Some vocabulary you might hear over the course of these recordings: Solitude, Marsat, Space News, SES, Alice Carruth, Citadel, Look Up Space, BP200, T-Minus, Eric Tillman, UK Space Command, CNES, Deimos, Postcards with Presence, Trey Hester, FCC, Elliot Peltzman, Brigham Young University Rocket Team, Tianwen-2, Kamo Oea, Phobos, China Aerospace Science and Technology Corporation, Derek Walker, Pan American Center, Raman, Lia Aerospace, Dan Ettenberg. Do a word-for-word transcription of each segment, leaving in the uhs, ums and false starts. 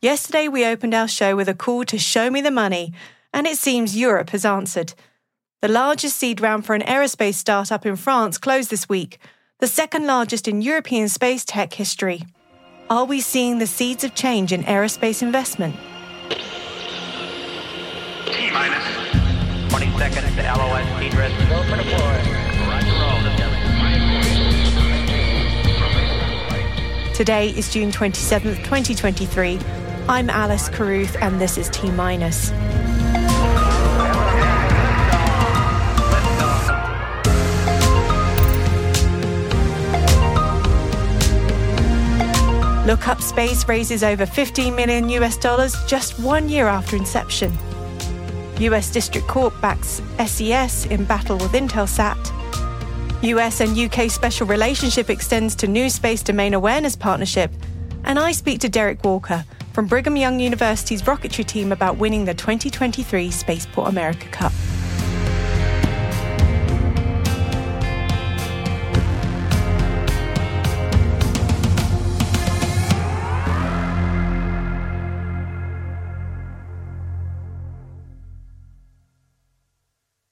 Yesterday, we opened our show with a call to show me the money, and it seems Europe has answered. The largest seed round for an aerospace startup in France closed this week, the second largest in European space tech history. Are we seeing the seeds of change in aerospace investment? T-Minus. twenty seconds to L O S speed rest. Go for deploy. Today is June twenty-seventh, twenty twenty-three. I'm Alice Carruth, and this is T-Minus. Look Up Space raises over fifteen million US dollars just one year after inception. U S District Court backs S E S in battle with Intelsat. U S and U K special relationship extends to new space domain awareness partnership. And I speak to Derek Walker from Brigham Young University's rocketry team about winning the twenty twenty-three Spaceport America Cup.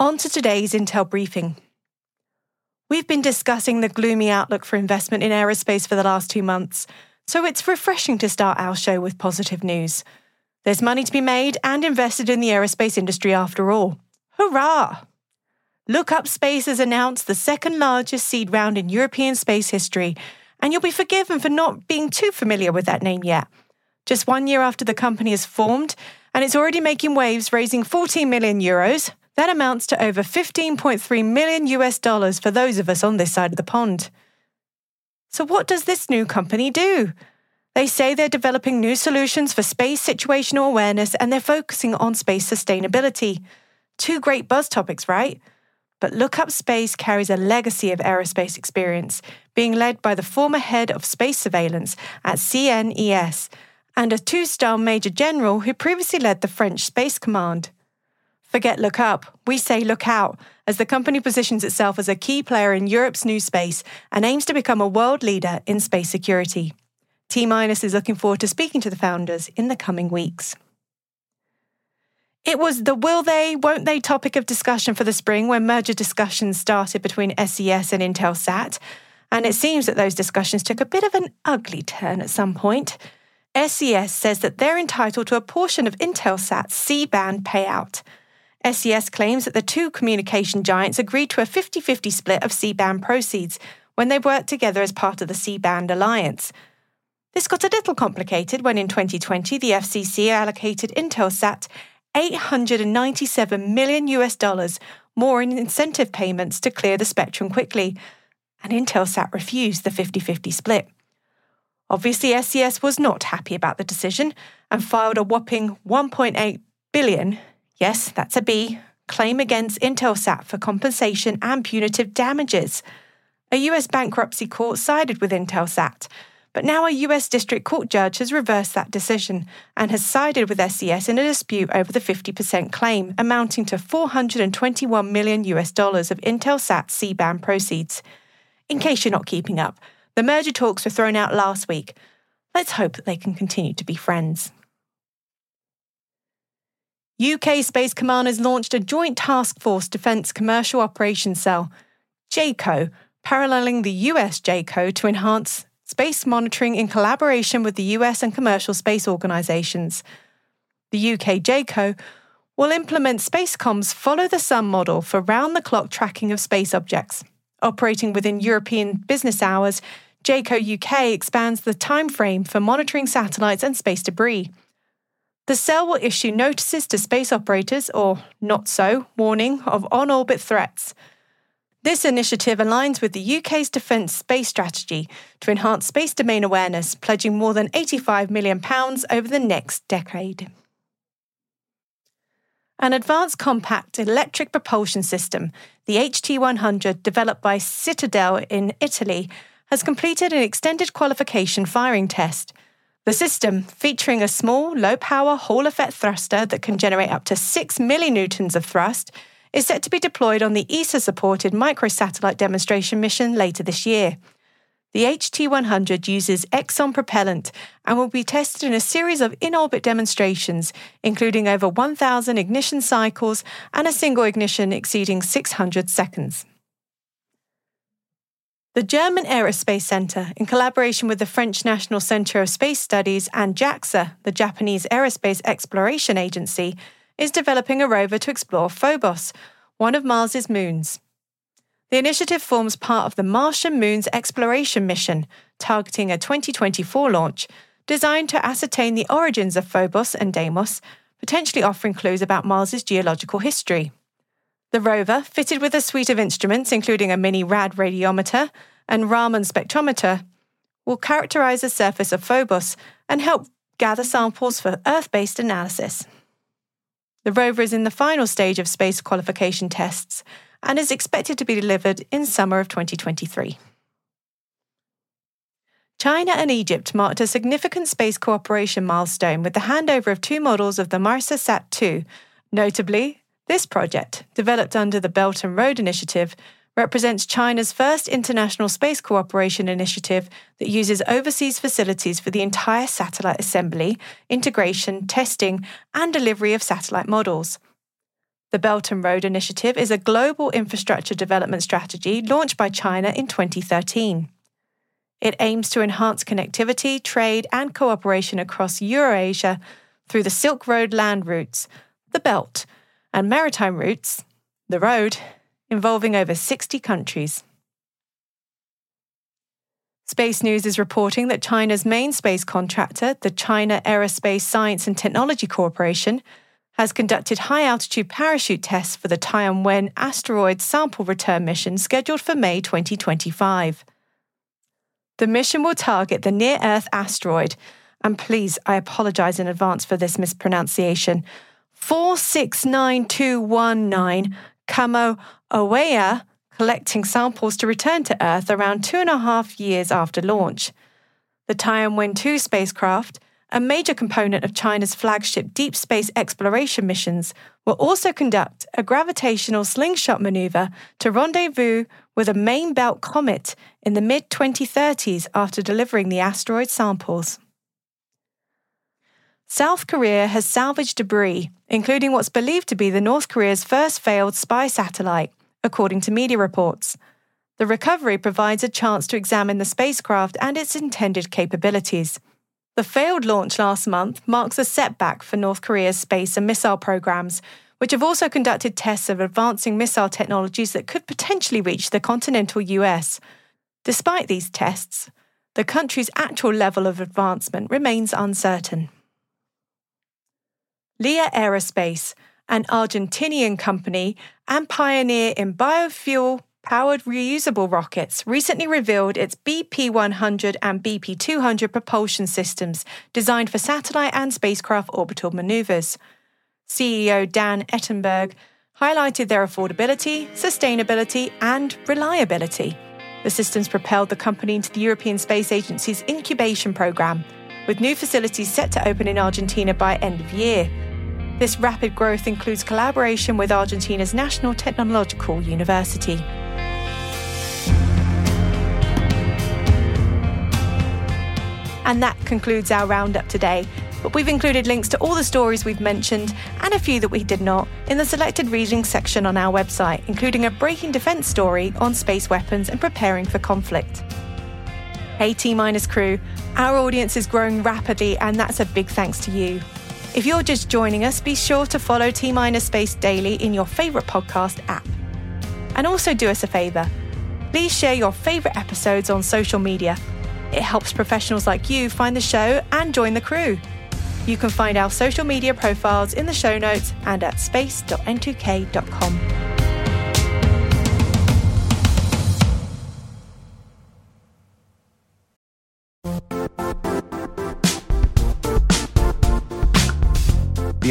On to today's Intel briefing. We've been discussing the gloomy outlook for investment in aerospace for the last two months, so it's refreshing to start our show with positive news. There's money to be made and invested in the aerospace industry after all. Hurrah! Look Up Space has announced the second largest seed round in European space history, and you'll be forgiven for not being too familiar with that name yet. Just one year after the company is formed, and it's already making waves, raising fourteen million euros. That amounts to over fifteen point three million US dollars for those of us on this side of the pond. So what does this new company do? They say they're developing new solutions for space situational awareness, and they're focusing on space sustainability. Two great buzz topics, right? But Look Up Space carries a legacy of aerospace experience, being led by the former head of space surveillance at C N E S and a two-star major general who previously led the French Space Command. Forget Look Up, we say look out, as the company positions itself as a key player in Europe's new space and aims to become a world leader in space security. T-Minus is looking forward to speaking to the founders in the coming weeks. It was the will they, won't they topic of discussion for the spring when merger discussions started between S E S and Intelsat, and it seems that those discussions took a bit of an ugly turn at some point. S E S says that they're entitled to a portion of Intelsat's C-band payout. S E S claims that the two communication giants agreed to a fifty-fifty split of C-band proceeds when they worked together as part of the C-band alliance. This got a little complicated when in twenty twenty the F C C allocated Intelsat eight hundred ninety-seven million US dollars more in incentive payments to clear the spectrum quickly, and Intelsat refused the fifty-fifty split. Obviously, S E S was not happy about the decision and filed a whopping one point eight billion dollars, yes, that's a B, claim against Intelsat for compensation and punitive damages. A U S bankruptcy court sided with Intelsat, But now a U S District Court judge has reversed that decision and has sided with S E S in a dispute over the fifty percent claim, amounting to four hundred twenty-one million US dollars of Intelsat C-band proceeds. In case you're not keeping up, the merger talks were thrown out last week. Let's hope that they can continue to be friends. U K Space Command has launched a Joint Task Force Defence Commercial Operations Cell, J C O, paralleling the U S J C O to enhance space monitoring in collaboration with the U S and commercial space organisations. The U K J C O will implement Spacecom's Follow the Sun model for round-the-clock tracking of space objects. Operating within European business hours, J C O U K expands the timeframe for monitoring satellites and space debris. The cell will issue notices to space operators, or not-so, warning of on-orbit threats. This initiative aligns with the U K's defence space strategy to enhance space domain awareness, pledging more than eighty-five million pounds over the next decade. An advanced compact electric propulsion system, the H T one hundred, developed by Citadel in Italy, has completed an extended qualification firing test. The system, featuring a small, low-power Hall effect thruster that can generate up to six millinewtons of thrust, is set to be deployed on the E S A-supported microsatellite demonstration mission later this year. The H T one hundred uses Exxon propellant and will be tested in a series of in-orbit demonstrations, including over one thousand ignition cycles and a single ignition exceeding six hundred seconds. The German Aerospace Center, in collaboration with the French National Center of Space Studies and JAXA, the Japanese Aerospace Exploration Agency, is developing a rover to explore Phobos, one of Mars's moons. The initiative forms part of the Martian Moons Exploration Mission, targeting a twenty twenty-four launch, designed to ascertain the origins of Phobos and Deimos, potentially offering clues about Mars's geological history. The rover, fitted with a suite of instruments including a mini-rad radiometer and Raman spectrometer, will characterize the surface of Phobos and help gather samples for Earth-based analysis. The rover is in the final stage of space qualification tests and is expected to be delivered in summer of twenty twenty-three. China and Egypt marked a significant space cooperation milestone with the handover of two models of the Marsat two. Notably, this project, developed under the Belt and Road Initiative, represents China's first international space cooperation initiative that uses overseas facilities for the entire satellite assembly, integration, testing, and delivery of satellite models. The Belt and Road Initiative is a global infrastructure development strategy launched by China in twenty thirteen. It aims to enhance connectivity, trade, and cooperation across Eurasia through the Silk Road land routes, the Belt, and maritime routes, the Road, involving over sixty countries. Space News is reporting that China's main space contractor, the China Aerospace Science and Technology Corporation, has conducted high-altitude parachute tests for the Tianwen asteroid sample return mission scheduled for May twenty twenty-five. The mission will target the near-Earth asteroid, and please, I apologise in advance for this mispronunciation, four six nine two one nine, Kamo Oea, collecting samples to return to Earth around two and a half years after launch. The Tianwen two spacecraft, a major component of China's flagship deep space exploration missions, will also conduct a gravitational slingshot maneuver to rendezvous with a main belt comet in the mid twenty thirties after delivering the asteroid samples. South Korea has salvaged debris, including what's believed to be the North Korea's first failed spy satellite, according to media reports. The recovery provides a chance to examine the spacecraft and its intended capabilities. The failed launch last month marks a setback for North Korea's space and missile programs, which have also conducted tests of advancing missile technologies that could potentially reach the continental U S. Despite these tests, the country's actual level of advancement remains uncertain. Lia Aerospace, an Argentinian company and pioneer in biofuel-powered reusable rockets, recently revealed its B P one hundred and B P two hundred propulsion systems designed for satellite and spacecraft orbital maneuvers. C E O Dan Ettenberg highlighted their affordability, sustainability, and reliability. The systems propelled the company into the European Space Agency's incubation programme, with new facilities set to open in Argentina by end of year. This rapid growth includes collaboration with Argentina's National Technological University. And that concludes our roundup today. But we've included links to all the stories we've mentioned, and a few that we did not, in the selected reading section on our website, including a breaking defence story on space weapons and preparing for conflict. Hey T-Minus crew, our audience is growing rapidly, and that's a big thanks to you. If you're just joining us, be sure to follow T-Minus Space Daily in your favourite podcast app. And also do us a favour. Please share your favourite episodes on social media. It helps professionals like you find the show and join the crew. You can find our social media profiles in the show notes and at space dot n two k dot com. The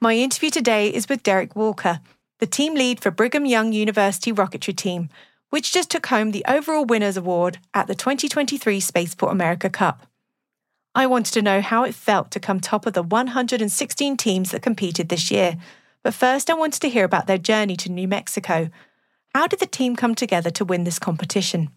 My interview today is with Derek Walker, the team lead for Brigham Young University Rocketry Team, which just took home the overall winners award at the twenty twenty-three Spaceport America Cup. I wanted to know how it felt to come top of the one hundred sixteen teams that competed this year. But first, I wanted to hear about their journey to New Mexico. How did the team come together to win this competition?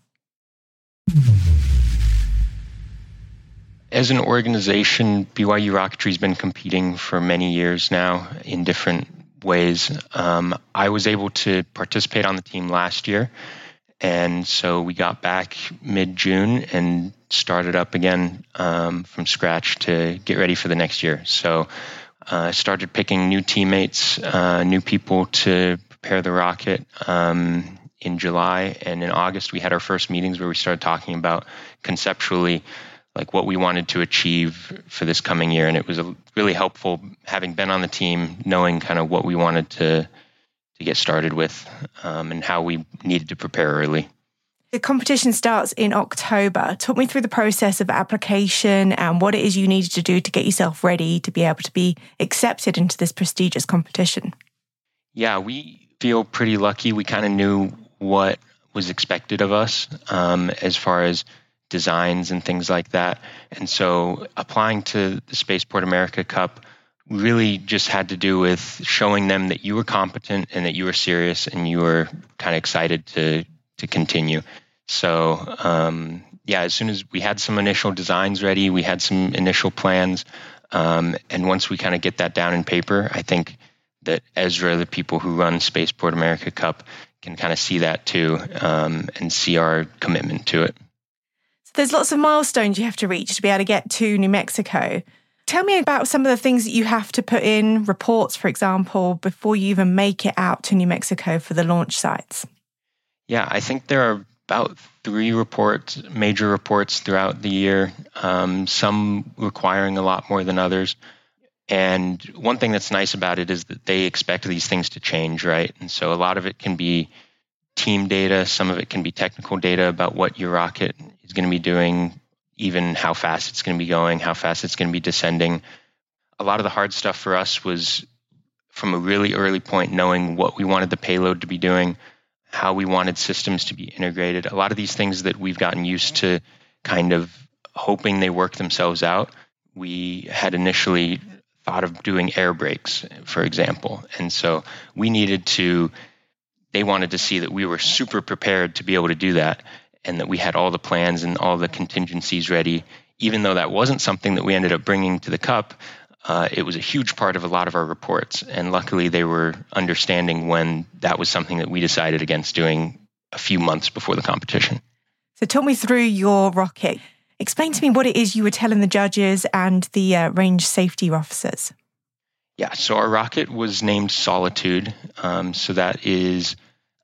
As an organization, B Y U Rocketry has been competing for many years now in different ways. Um, I was able to participate on the team last year. And so we got back mid-June and started up again um, from scratch to get ready for the next year. So I uh, started picking new teammates, uh, new people to prepare the rocket um, in July. And in August, we had our first meetings where we started talking about conceptually like what we wanted to achieve for this coming year. And it was a really helpful having been on the team, knowing kind of what we wanted to to get started with um, and how we needed to prepare early. The competition starts in October. Talk me through the process of application and what it is you needed to do to get yourself ready to be able to be accepted into this prestigious competition. Yeah, we feel pretty lucky. We kind of knew what was expected of us um, as far as designs and things like that. And so applying to the Spaceport America Cup really just had to do with showing them that you were competent and that you were serious and you were kind of excited to to continue. So um, yeah, as soon as we had some initial designs ready, we had some initial plans. Um, and once we kind of get that down in paper, I think that Ezra, the people who run Spaceport America Cup, can kind of see that too um, and see our commitment to it. There's lots of milestones you have to reach to be able to get to New Mexico. Tell me about some of the things that you have to put in, reports, for example, before you even make it out to New Mexico for the launch sites. Yeah, I think there are about three reports, major reports throughout the year, um, some requiring a lot more than others. And one thing that's nice about it is that they expect these things to change, right? And so a lot of it can be team data, some of it can be technical data about what your rocket is going to be doing, even how fast it's going to be going, how fast it's going to be descending. A lot of the hard stuff for us was from a really early point, knowing what we wanted the payload to be doing, how we wanted systems to be integrated. A lot of these things that we've gotten used to kind of hoping they work themselves out. We had initially thought of doing air brakes, for example. And so we needed to, they wanted to see that we were super prepared to be able to do that, and that we had all the plans and all the contingencies ready. Even though that wasn't something that we ended up bringing to the cup, uh, it was a huge part of a lot of our reports. And luckily, they were understanding when that was something that we decided against doing a few months before the competition. So talk me through your rocket. Explain to me what it is you were telling the judges and the uh, range safety officers. Yeah, so our rocket was named Solitude. Um, so that is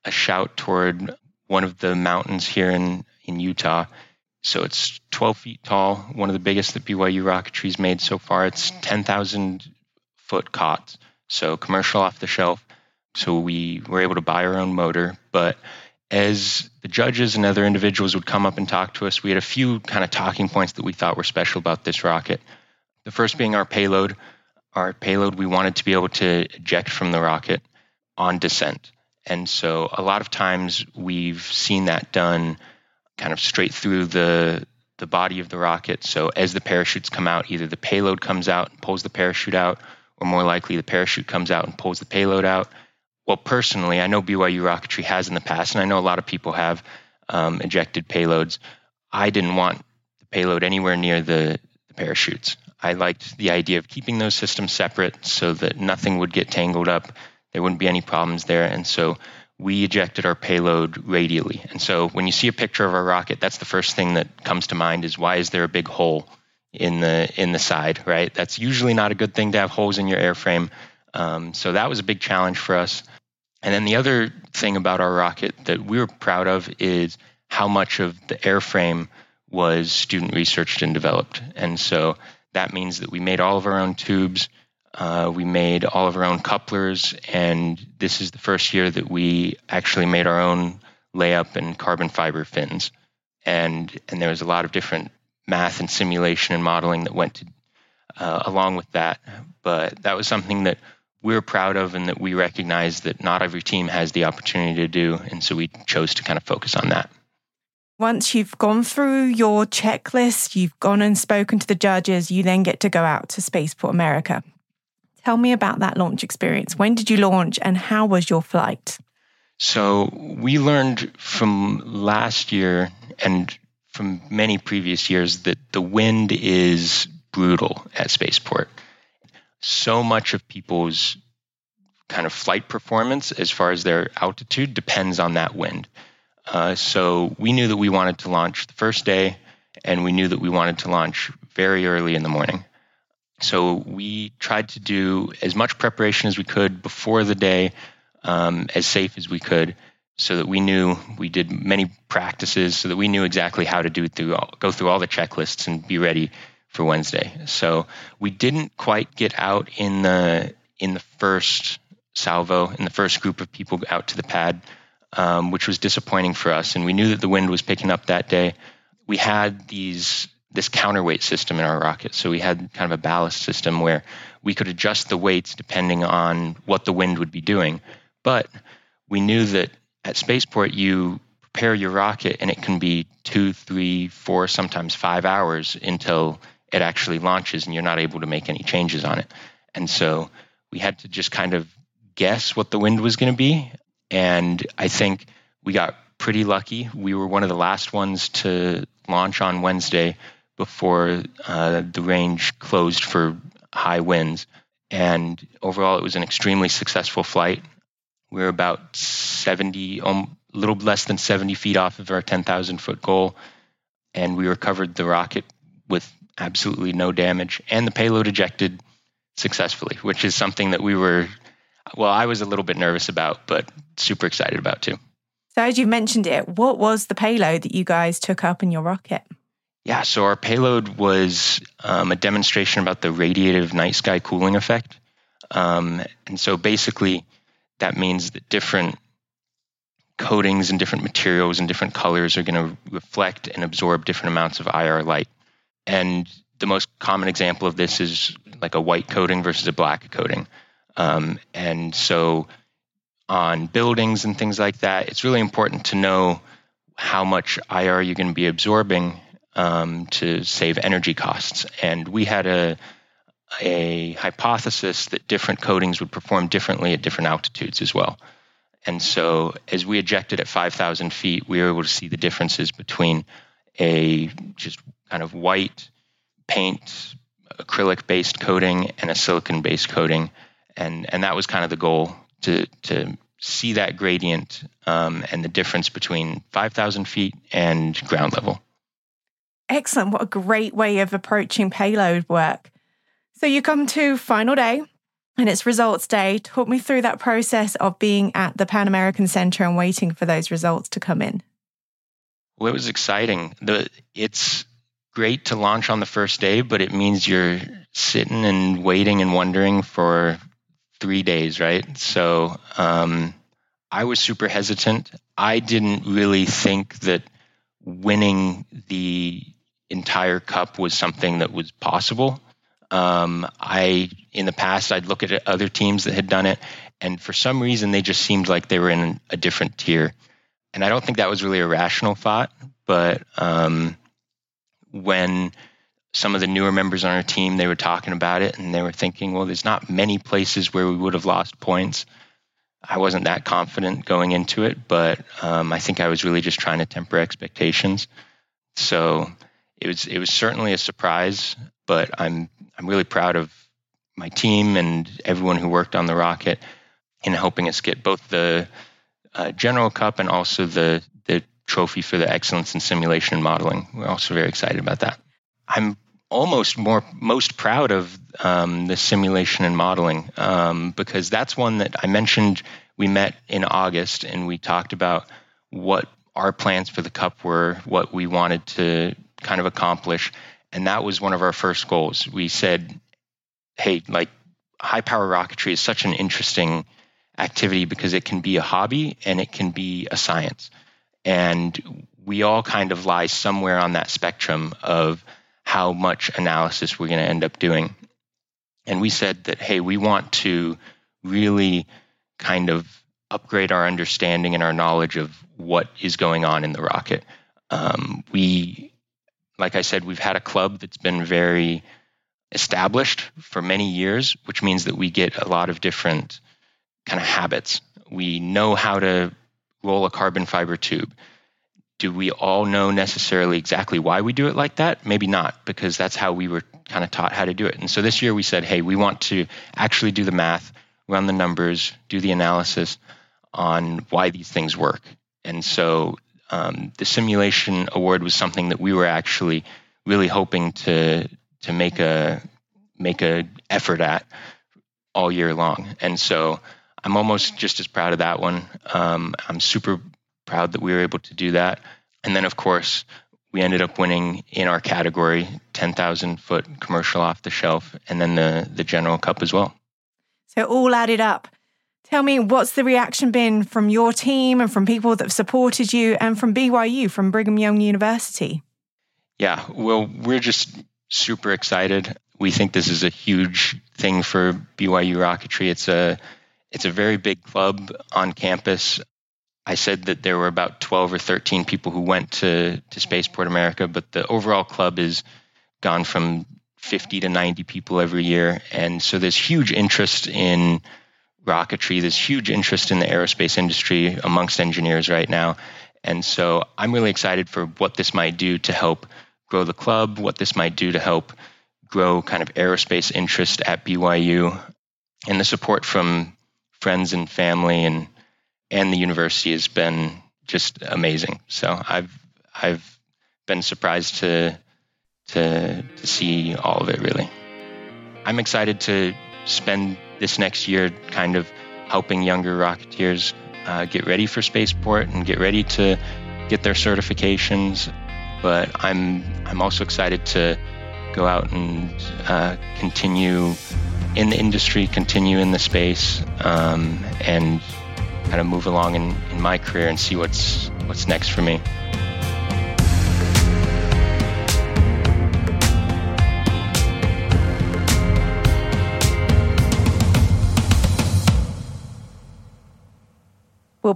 a shout toward one of the mountains here in, in Utah. So it's twelve feet tall, one of the biggest that B Y U Rocketry's made so far. It's ten thousand foot C O T, so commercial off the shelf. So we were able to buy our own motor. But as the judges and other individuals would come up and talk to us, we had a few kind of talking points that we thought were special about this rocket. The first being our payload. Our payload, we wanted to be able to eject from the rocket on descent. And so a lot of times we've seen that done kind of straight through the the body of the rocket. So as the parachutes come out, either the payload comes out and pulls the parachute out, or more likely the parachute comes out and pulls the payload out. Well, personally, I know B Y U Rocketry has in the past, and I know a lot of people have um, ejected payloads. I didn't want the payload anywhere near the, the parachutes. I liked the idea of keeping those systems separate so that nothing would get tangled up. There wouldn't be any problems there. And so we ejected our payload radially. And so when you see a picture of our rocket, that's the first thing that comes to mind is, why is there a big hole in the in the side, right? That's usually not a good thing to have holes in your airframe. Um, so that was a big challenge for us. And then the other thing about our rocket that we were proud of is how much of the airframe was student researched and developed. And so that means that we made all of our own tubes. Uh, we made all of our own couplers, and this is the first year that we actually made our own layup and carbon fiber fins. And and there was a lot of different math and simulation and modeling that went to, uh, along with that. But that was something that we're proud of and that we recognize that not every team has the opportunity to do. And so we chose to kind of focus on that. Once you've gone through your checklist, you've gone and spoken to the judges, you then get to go out to Spaceport America. Tell me about that launch experience. When did you launch and how was your flight? So we learned from last year and from many previous years that the wind is brutal at Spaceport. So much of people's kind of flight performance as far as their altitude depends on that wind. Uh, so we knew that we wanted to launch the first day, and we knew that we wanted to launch very early in the morning. So we tried to do as much preparation as we could before the day, um, as safe as we could, so that we knew we did many practices, so that we knew exactly how to do through all, go through all the checklists and be ready for Wednesday. So we didn't quite get out in the in the first salvo, in the first group of people out to the pad, um, which was disappointing for us. And we knew that the wind was picking up that day. We had these. this counterweight system in our rocket. So we had kind of a ballast system where we could adjust the weights depending on what the wind would be doing. But we knew that at Spaceport, you prepare your rocket and it can be two, three, four, sometimes five hours until it actually launches and you're not able to make any changes on it. And so we had to just kind of guess what the wind was going to be. And I think we got pretty lucky. We were one of the last ones to launch on Wednesday before uh, the range closed for high winds. And overall, it was an extremely successful flight. We were about seventy, um, a little less than seventy feet off of our ten thousand foot goal. And we recovered the rocket with absolutely no damage. And the payload ejected successfully, which is something that we were, well, I was a little bit nervous about, but super excited about too. So as you mentioned it, what was the payload that you guys took up in your rocket? Yeah, so our payload was um, a demonstration about the radiative night sky cooling effect. Um, and so basically that means that different coatings and different materials and different colors are going to reflect and absorb different amounts of I R light. And the most common example of this is like a white coating versus a black coating. Um, and so on buildings and things like that, it's really important to know how much I R you're going to be absorbing um, to save energy costs. And we had a, a hypothesis that different coatings would perform differently at different altitudes as well. And so as we ejected at five thousand feet, we were able to see the differences between a just kind of white paint, acrylic-based coating and a silicon-based coating. And, and that was kind of the goal, to to see that gradient um, and the difference between five thousand feet and ground level. Excellent. What a great way of approaching payload work. So you come to final day. and its results day taught me through that process of being at the Pan American Center and waiting for those results to come in. Well, it was exciting. The, it's great to launch on the first day, but it means you're sitting and waiting and wondering for three days, right? So um, I was super hesitant. I didn't really think that winning the entire cup was something that was possible. Um, I, in the past, I'd look at other teams that had done it, and for some reason, they just seemed like they were in a different tier. And I don't think that was really a rational thought, but um, when some of the newer members on our team, they were talking about it, and they were thinking, well, there's not many places where we would have lost points. I wasn't that confident going into it, but um, I think I was really just trying to temper expectations. So it was it was certainly a surprise, but I'm I'm really proud of my team and everyone who worked on the rocket in helping us get both the uh, General Cup and also the the trophy for the excellence in simulation and modeling. We're also very excited about that. I'm almost more most proud of um, the simulation and modeling um, because that's one that I mentioned. We met in August and we talked about what our plans for the cup were, what we wanted to kind of accomplish. And that was one of our first goals. We said, hey, like high power rocketry is such an interesting activity because it can be a hobby and it can be a science. And we all kind of lie somewhere on that spectrum of how much analysis we're going to end up doing. And we said that, hey, we want to really kind of upgrade our understanding and our knowledge of what is going on in the rocket. Um, we Like I said, we've had a club that's been very established for many years, which means that we get a lot of different kind of habits. We know how to roll a carbon fiber tube. Do we all know necessarily exactly why we do it like that? Maybe not, because that's how we were kind of taught how to do it. And so this year we said, hey, we want to actually do the math, run the numbers, do the analysis on why these things work. And so Um, the simulation award was something that we were actually really hoping to to make a make a effort at all year long, and so I'm almost just as proud of that one. Um, I'm super proud that we were able to do that, and then of course we ended up winning in our category ten thousand foot commercial off the shelf, and then the the General Cup as well. So all added up. Tell me, what's the reaction been from your team and from people that have supported you and from B Y U, from Brigham Young University? Yeah, well, we're just super excited. We think this is a huge thing for B Y U rocketry. It's a it's a very big club on campus. I said that there were about twelve or thirteen people who went to, to Spaceport America, but the overall club has gone from fifty to ninety people every year. And so there's huge interest in rocketry. There's huge interest in the aerospace industry amongst engineers right now. And so I'm really excited for what this might do to help grow the club, what this might do to help grow kind of aerospace interest at B Y U. And the support from friends and family and and the university has been just amazing. So I've I've been surprised to to to see all of it, really. I'm excited to spend this next year kind of helping younger Rocketeers uh, get ready for Spaceport and get ready to get their certifications. But I'm I'm also excited to go out and uh, continue in the industry, continue in the space, um, and kind of move along in, in my career and see what's what's next for me. We'll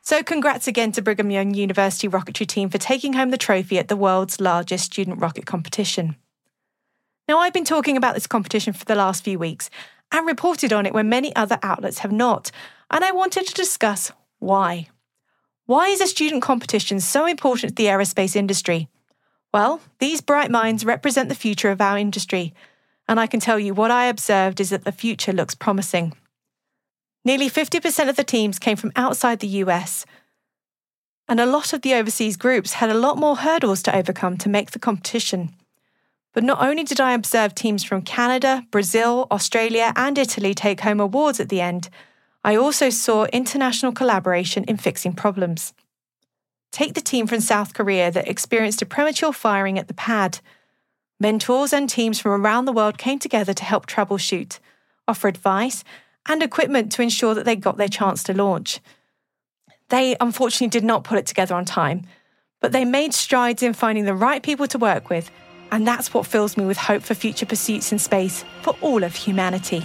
So congrats again to Brigham Young University Rocketry Team for taking home the trophy at the world's largest student rocket competition. Now, I've been talking about this competition for the last few weeks and reported on it when many other outlets have not, and I wanted to discuss why. Why is a student competition so important to the aerospace industry? Well, these bright minds represent the future of our industry, and I can tell you what I observed is that the future looks promising. Nearly fifty percent of the teams came from outside the U S, and a lot of the overseas groups had a lot more hurdles to overcome to make the competition. But not only did I observe teams from Canada, Brazil, Australia, and Italy take home awards at the end, I also saw international collaboration in fixing problems. Take the team from South Korea that experienced a premature firing at the pad. Mentors and teams from around the world came together to help troubleshoot, offer advice, and equipment to ensure that they got their chance to launch. They unfortunately did not put it together on time, but they made strides in finding the right people to work with, and that's what fills me with hope for future pursuits in space for all of humanity.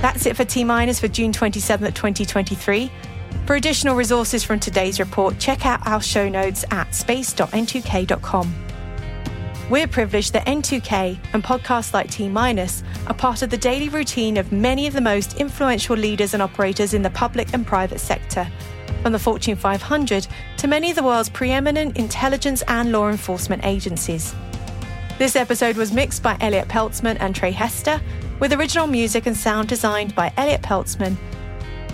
That's it for T-Minus for June twenty-seventh, twenty twenty-three. For additional resources from today's report, check out our show notes at space dot n two k dot com. We're privileged that N two K and podcasts like T-Minus are part of the daily routine of many of the most influential leaders and operators in the public and private sector, from the Fortune five hundred to many of the world's preeminent intelligence and law enforcement agencies. This episode was mixed by Elliot Peltzman and Trey Hester, with original music and sound designed by Elliot Peltzman.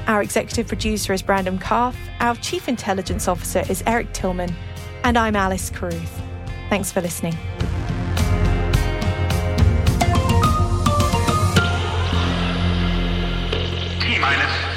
Our executive producer is Brandon Carf, our chief intelligence officer is Eric Tillman, and I'm Alice Carruth. Thanks for listening. T-minus